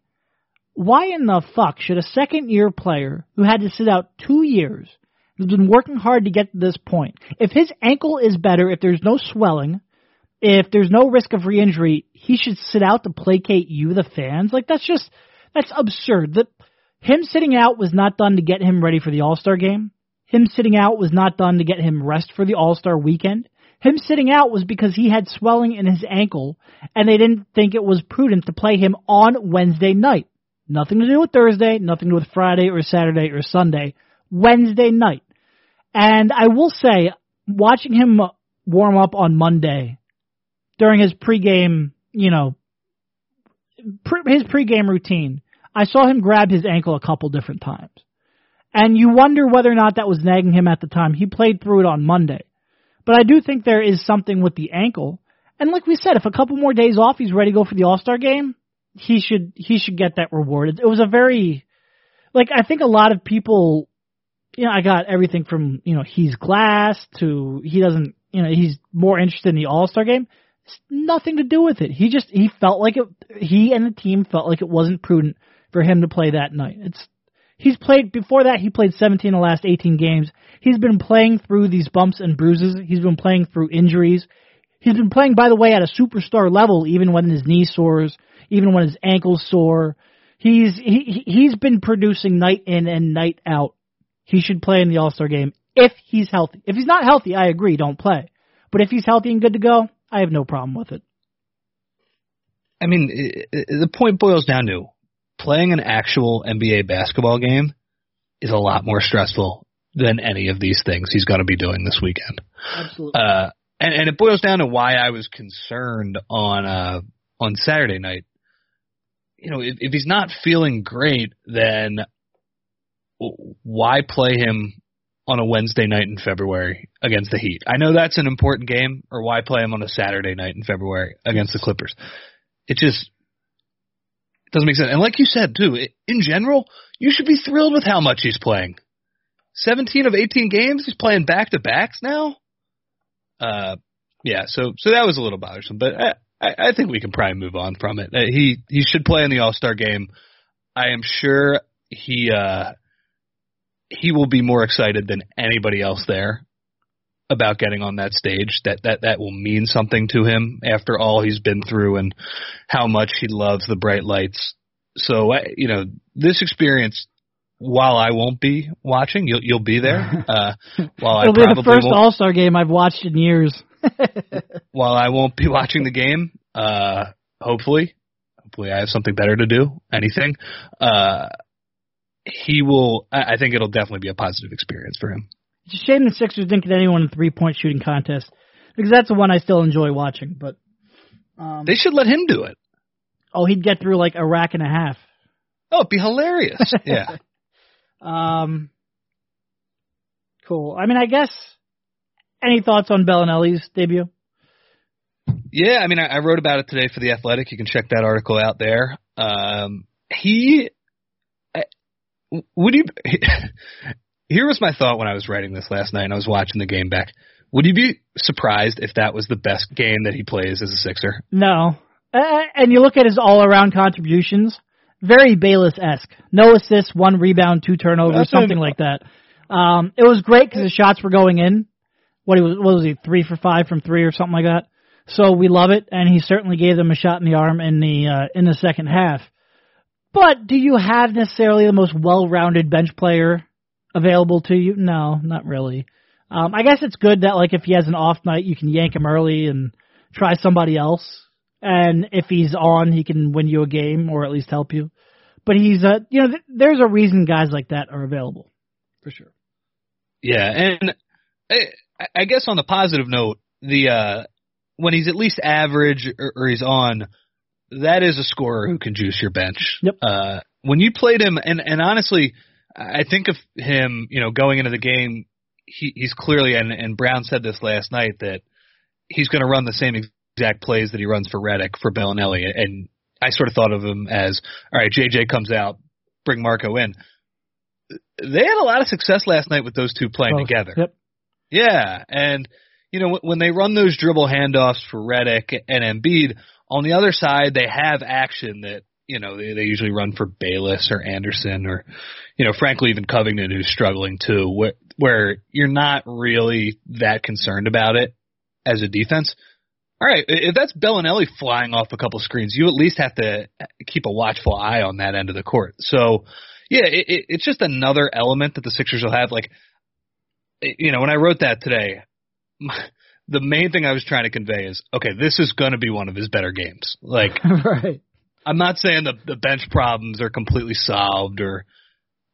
why in the fuck should a second-year player who had to sit out 2 years, who's been working hard to get to this point, if his ankle is better, if there's no swelling, if there's no risk of re-injury, he should sit out to placate you, the fans? Like, that's absurd. Him sitting out was not done to get him ready for the All-Star game. Him sitting out was not done to get him rest for the All-Star weekend. Him sitting out was because he had swelling in his ankle, and they didn't think it was prudent to play him on Wednesday night. Nothing to do with Thursday, nothing to do with Friday or Saturday or Sunday. Wednesday night. And I will say, watching him warm up on Monday during his pregame, his pregame routine, I saw him grab his ankle a couple different times. And you wonder whether or not that was nagging him at the time. He played through it on Monday. But I do think there is something with the ankle. And like we said, if a couple more days off he's ready to go for the All-Star game, he should get that reward. It was a very, like, I think a lot of people, I got everything from, he's glass to he doesn't, he's more interested in the All-Star game. It's nothing to do with it. He felt like it, he and the team felt like it wasn't prudent for him to play that night. He's played, before that, he played 17 of the last 18 games. He's been playing through these bumps and bruises. He's been playing through injuries. He's been playing, by the way, at a superstar level, even when his knee soars, even when his ankle's sore. He's been producing night in and night out. He should play in the All-Star game if he's healthy. If he's not healthy, I agree, don't play. But if he's healthy and good to go, I have no problem with it. I mean, the point boils down to, playing an actual NBA basketball game is a lot more stressful than any of these things he's going to be doing this weekend. Absolutely. And it boils down to why I was concerned on Saturday night. If he's not feeling great, then why play him on a Wednesday night in February against the Heat? I know that's an important game, or why play him on a Saturday night in February against the Clippers? It just... doesn't make sense. And like you said, too, in general, you should be thrilled with how much he's playing. 17 of 18 games, he's playing back-to-backs now? Yeah, so that was a little bothersome, but I think we can probably move on from it. He should play in the All-Star game. I am sure he will be more excited than anybody else there about getting on that stage. That will mean something to him after all he's been through and how much he loves the bright lights. So, this experience, while I won't be watching, you'll be there. While it'll be the first All-Star game I've watched in years. While I won't be watching the game, hopefully I have something better to do, anything. I think it'll definitely be a positive experience for him. It's a shame the Sixers didn't get anyone in three-point shooting contest, because that's the one I still enjoy watching. But they should let him do it. Oh, he'd get through like a rack and a half. Oh, it'd be hilarious. Yeah. Cool. I mean, I guess, any thoughts on Belinelli's debut? Yeah, I mean, I wrote about it today for The Athletic. You can check that article out there. Here was my thought when I was writing this last night and I was watching the game back. Would you be surprised if that was the best game that he plays as a Sixer? No. And you look at his all-around contributions, very Bayless-esque. No assists, one rebound, two turnovers, something like that. It was great because his shots were going in. What was he, 3 for 5 from three or something like that? So we love it, and he certainly gave them a shot in the arm in the second half. But do you have necessarily the most well-rounded bench player available to you? No, not really. I guess it's good that, like, if he has an off night, you can yank him early and try somebody else. And if he's on, he can win you a game or at least help you. But he's a, you know, there's a reason guys like that are available for sure. Yeah, and I guess on the positive note, the when he's at least average or he's on, that is a scorer who can juice your bench. Yep. When you played him, and honestly, I think of him, you know, going into the game, he's clearly, and Brown said this last night, that he's going to run the same exact plays that he runs for Redick, for Belinelli, and I sort of thought of him as, all right, JJ comes out, bring Marco in. They had a lot of success last night with those two playing together. Yep. Yeah, and you know, when they run those dribble handoffs for Redick and Embiid, on the other side they have action that, you know, they usually run for Bayless or Anderson or, you know, frankly even Covington, who's struggling too, where you're not really that concerned about it as a defense. All right, if that's Belinelli flying off a couple screens, you at least have to keep a watchful eye on that end of the court. So, yeah, it's just another element that the Sixers will have. Like, you know, when I wrote that today, the main thing I was trying to convey is, okay, this is going to be one of his better games. Like, right. I'm not saying the bench problems are completely solved or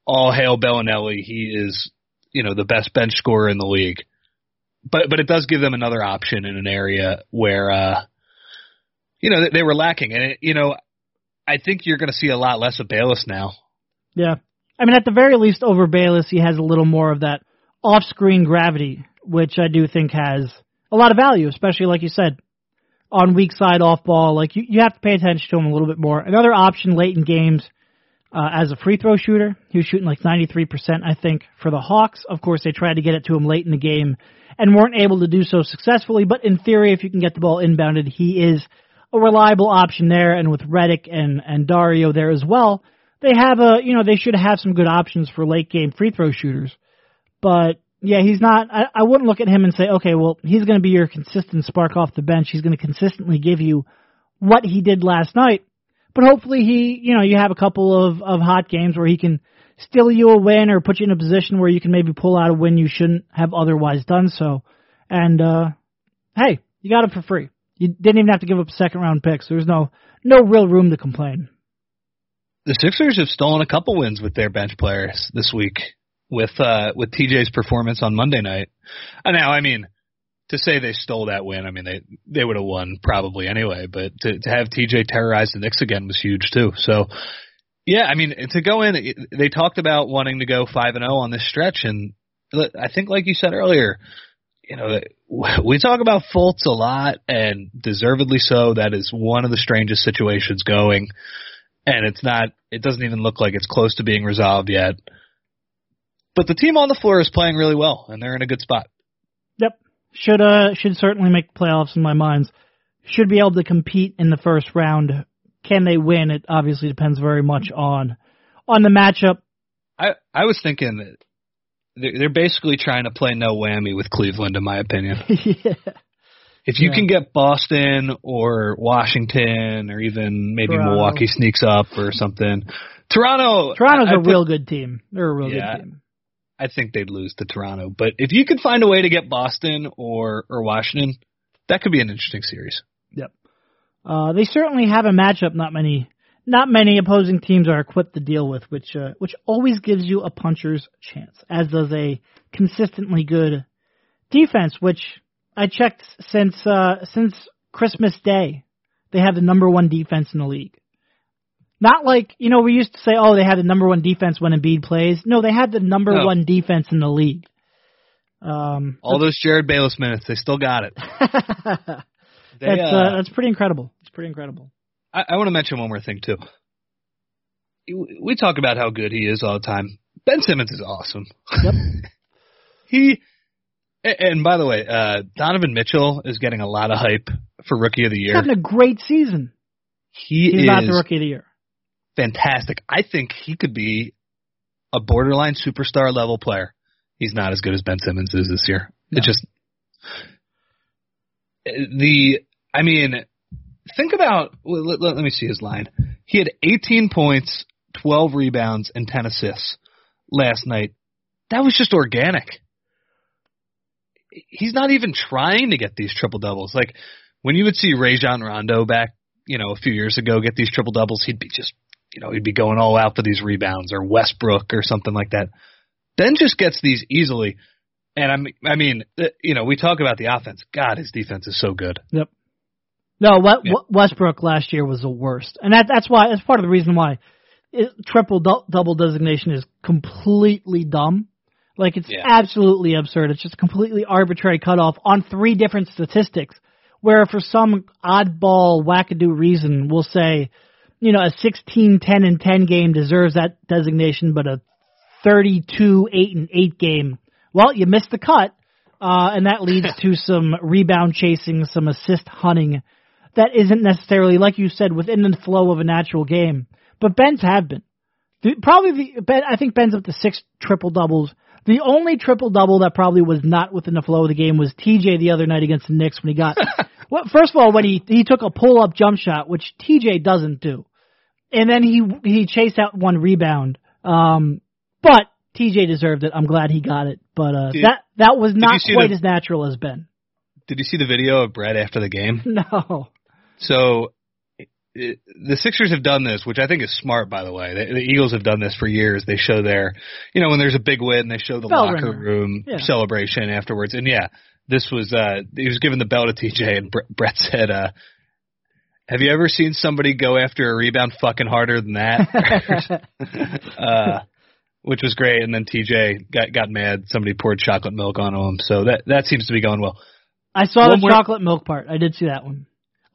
all hail Belinelli. He is, you know, the best bench scorer in the league. But it does give them another option in an area where, you know, they were lacking. And, you know, I think you're going to see a lot less of Bayless now. Yeah. I mean, at the very least, over Bayless, he has a little more of that off-screen gravity, which I do think has a lot of value, especially, like you said, on weak side off-ball. Like, you have to pay attention to him a little bit more. Another option late in games as a free-throw shooter. He was shooting like 93%, I think, for the Hawks. Of course, they tried to get it to him late in the game and weren't able to do so successfully. But in theory, if you can get the ball inbounded, he is a reliable option there. And with Redick and Dario there as well, they have they should have some good options for late game free throw shooters. But yeah, he's not, I wouldn't look at him and say, okay, well, he's going to be your consistent spark off the bench. He's going to consistently give you what he did last night. But hopefully you have a couple of hot games where he can steal you a win or put you in a position where you can maybe pull out a win you shouldn't have otherwise done so. And, hey, you got him for free. You didn't even have to give up a second-round pick, so there's no real room to complain. The Sixers have stolen a couple wins with their bench players this week with TJ's performance on Monday night. Now, I mean, to say they stole that win, I mean, they would have won probably anyway, but to have TJ terrorize the Knicks again was huge too. So, yeah, I mean, to go in, they talked about wanting to go 5-0 on this stretch, and I think, like you said earlier, you know, we talk about Fultz a lot, and deservedly so. That is one of the strangest situations going, and it doesn't even look like it's close to being resolved yet. But the team on the floor is playing really well, and they're in a good spot. Yep, should certainly make playoffs in my mind. Should be able to compete in the first round. Can they win? It obviously depends very much on the matchup. I was thinking that they're basically trying to play no whammy with Cleveland, in my opinion. Yeah. If you can get Boston or Washington or even maybe Toronto. Milwaukee sneaks up or something. Toronto's a real good team. They're a real good team. I think they'd lose to Toronto. But if you could find a way to get Boston or Washington, that could be an interesting series. Yep. They certainly have a matchup not many opposing teams are equipped to deal with, which always gives you a puncher's chance, as does a consistently good defense, which I checked since Christmas Day. They have the number one defense in the league. Not like, you know, we used to say, oh, they had the number one defense when Embiid plays. No, they had the number one defense in the league. All those Jared Bayless minutes, they still got it. That's pretty incredible. It's pretty incredible. I want to mention one more thing, too. We talk about how good he is all the time. Ben Simmons is awesome. Yep. And by the way, Donovan Mitchell is getting a lot of hype for Rookie of the Year. He's having a great season. He's not the Rookie of the Year. Fantastic. I think he could be a borderline superstar level player. He's not as good as Ben Simmons is this year. No. It just... think about, let me see his line. He had 18 points, 12 rebounds, and 10 assists last night. That was just organic. He's not even trying to get these triple doubles. Like, when you would see Rajon Rondo back, you know, a few years ago get these triple doubles, he'd be just, you know, he'd be going all out for these rebounds, or Westbrook or something like that. Ben just gets these easily. And I mean, you know, we talk about the offense. God, his defense is so good. Yep. No, Westbrook last year was the worst. And that's why, that's part of the reason why triple double designation is completely dumb. Like, it's absolutely absurd. It's just a completely arbitrary cutoff on three different statistics, where for some oddball, wackadoo reason, we'll say, you know, a 16, 10, and 10 game deserves that designation, but a 32, 8, and 8 game, well, you missed the cut, and that leads to some rebound chasing, some assist hunting that isn't necessarily, like you said, within the flow of a natural game. But Ben's have been. I think Ben's up to 6 triple-doubles. The only triple-double that probably was not within the flow of the game was TJ the other night against the Knicks when he got – well, first of all, when he took a pull-up jump shot, which TJ doesn't do, and then he chased out one rebound. But TJ deserved it. I'm glad he got it. But that was not quite as natural as Ben. Did you see the video of Brett after the game? No. So the Sixers have done this, which I think is smart, by the way. The Eagles have done this for years. They show their, you know, when there's a big win, they show the locker room celebration afterwards. And, this was he was giving the bell to TJ, and Brett said, have you ever seen somebody go after a rebound fucking harder than that? Which was great. And then TJ got mad. Somebody poured chocolate milk on him. So that seems to be going well. I saw the chocolate milk part. I did see that one.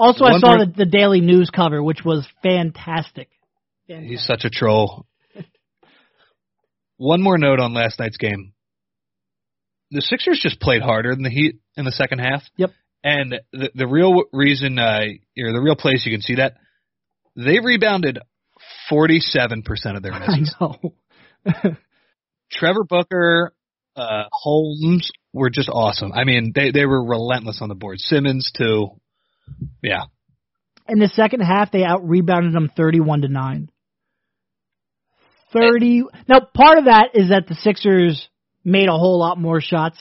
Also, I saw the Daily News cover, which was fantastic. He's such a troll. One more note on last night's game. The Sixers just played harder than the Heat in the second half. Yep. And the real reason, or the real place you can see that, they rebounded 47% of their misses. I know. Trevor Booker, Holmes were just awesome. I mean, they were relentless on the board. Simmons, too. Yeah. In the second half, they out-rebounded them 31-9. Now, part of that is that the Sixers made a whole lot more shots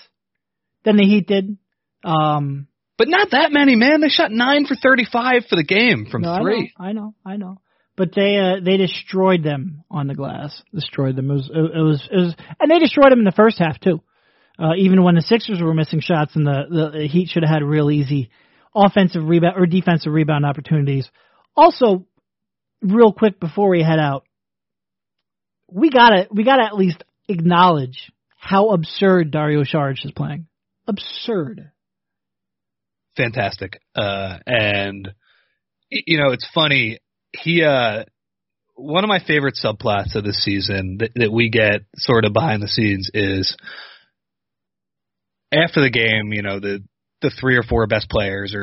than the Heat did. But not that many, man. They shot 9 for 35 for the game from three. I know. But they destroyed them on the glass. Destroyed them. It was, and they destroyed them in the first half too. Even when the Sixers were missing shots, and the Heat should have had real easy offensive rebound or defensive rebound opportunities. Also, real quick before we head out, we gotta at least acknowledge how absurd Dario Šarić is playing. Absurd. Fantastic. And you know, it's funny. He, one of my favorite subplots of this season that we get sort of behind the scenes is after the game, you know, the 3 or 4 best players,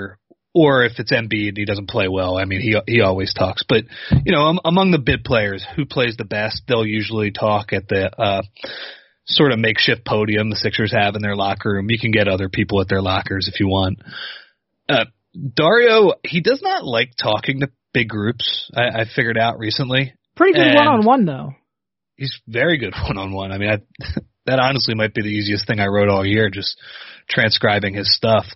or if it's Embiid and he doesn't play well, I mean, he always talks. But, you know, among the bid players, who plays the best, they'll usually talk at the sort of makeshift podium the Sixers have in their locker room. You can get other people at their lockers if you want. Dario, he does not like talking to big groups, I figured out recently. Pretty good one-on-one, though. He's very good one-on-one. I mean, that honestly might be the easiest thing I wrote all year, just transcribing his stuff.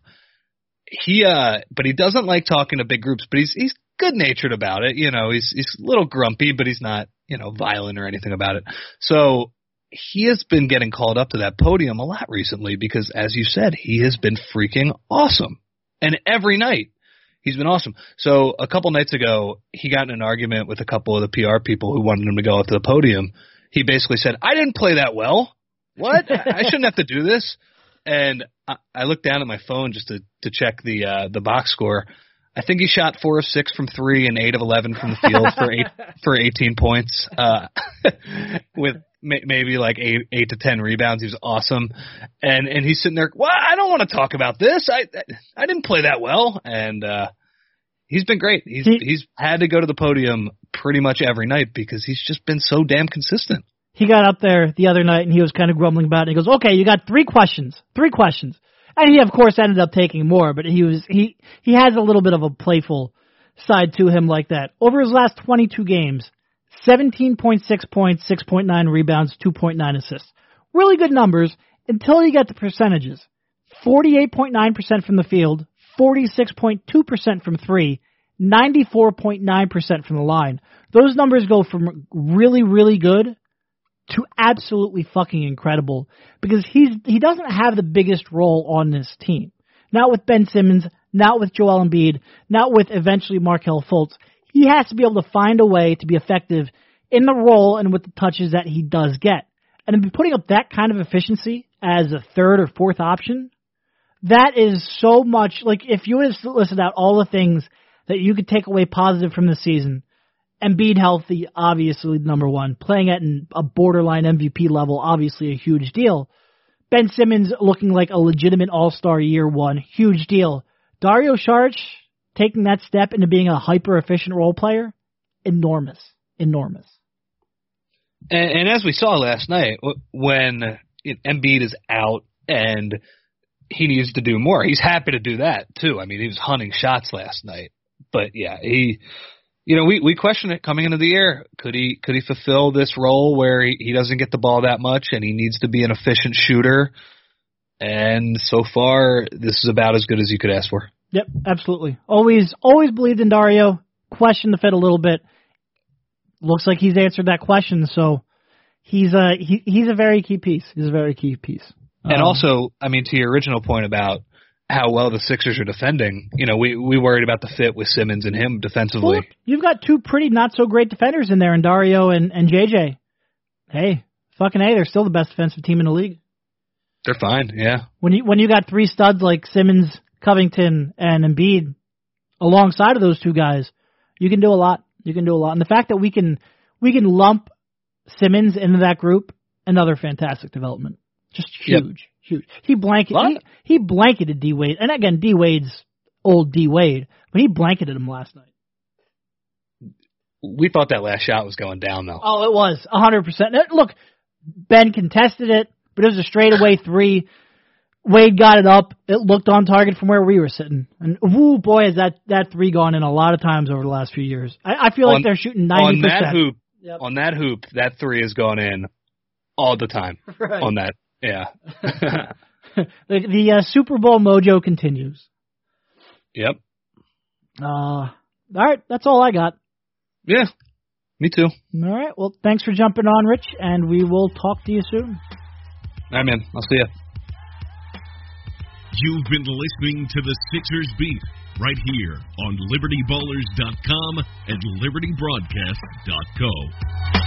He, but he doesn't like talking to big groups, but he's good-natured about it. You know, he's a little grumpy, but he's not, you know, violent or anything about it. So he has been getting called up to that podium a lot recently because, as you said, he has been freaking awesome. And every night. He's been awesome. So a couple nights ago, he got in an argument with a couple of the PR people who wanted him to go up to the podium. He basically said, I didn't play that well. What? I shouldn't have to do this. And I looked down at my phone just to check the box score. I think he shot 4 of 6 from 3 and 8 of 11 from the field for 18 points with maybe like 8 to 10 rebounds. He was awesome, and he's sitting there. Well, I don't want to talk about this. I didn't play that well, and he's been great. He's had to go to the podium pretty much every night because he's just been so damn consistent. He got up there the other night and he was kind of grumbling about it. He goes, "Okay, you got 3 questions. 3 questions." And he, of course, ended up taking more, but he has a little bit of a playful side to him like that. Over his last 22 games, 17.6 points, 6.9 rebounds, 2.9 assists. Really good numbers until you get the percentages. 48.9% from the field, 46.2% from three, 94.9% from the line. Those numbers go from really, really good to absolutely fucking incredible because he doesn't have the biggest role on this team. Not with Ben Simmons, not with Joel Embiid, not with eventually Markelle Fultz. He has to be able to find a way to be effective in the role and with the touches that he does get. And putting up that kind of efficiency as a third or fourth option, that is so much, like if you would have listed out all the things that you could take away positive from the season, Embiid healthy, obviously number one, playing at a borderline MVP level, obviously a huge deal. Ben Simmons looking like a legitimate All-Star year one, huge deal. Dario Šarić taking that step into being a hyper-efficient role player, enormous, enormous. And as we saw last night, when Embiid is out and he needs to do more, he's happy to do that too. I mean, he was hunting shots last night. But yeah, he, you know, we questioned it coming into the year. Could he fulfill this role where he doesn't get the ball that much and he needs to be an efficient shooter? And so far, this is about as good as you could ask for. Yep, absolutely. Always believed in Dario. Questioned the fit a little bit. Looks like he's answered that question. So he's a very key piece. He's a very key piece. And also, I mean, to your original point about how well the Sixers are defending. You know, we worried about the fit with Simmons and him defensively. Look, you've got two pretty not-so-great defenders in there, in Dario and JJ. Hey, fucking A, they're still the best defensive team in the league. They're fine, yeah. When you got three studs like Simmons, Covington, and Embiid alongside of those two guys, you can do a lot. You can do a lot. And the fact that we can lump Simmons into that group, another fantastic development. Just huge. Yep. Huge. He blanketed D-Wade. And again, D-Wade's old D-Wade, but he blanketed him last night. We thought that last shot was going down, though. Oh, it was, 100%. Look, Ben contested it, but it was a straightaway three. Wade got it up. It looked on target from where we were sitting. And, ooh, boy, has that three gone in a lot of times over the last few years. I feel like they're shooting 90%. On that hoop, that three has gone in all the time. Right. On that. Yeah. The Super Bowl mojo continues. Yep. All right, that's all I got. Yeah, me too. All right, well, thanks for jumping on, Rich, and we will talk to you soon. All right, man, I'll see you. You've been listening to the Sixers Beat right here on LibertyBallers.com and LibertyBroadcast.co.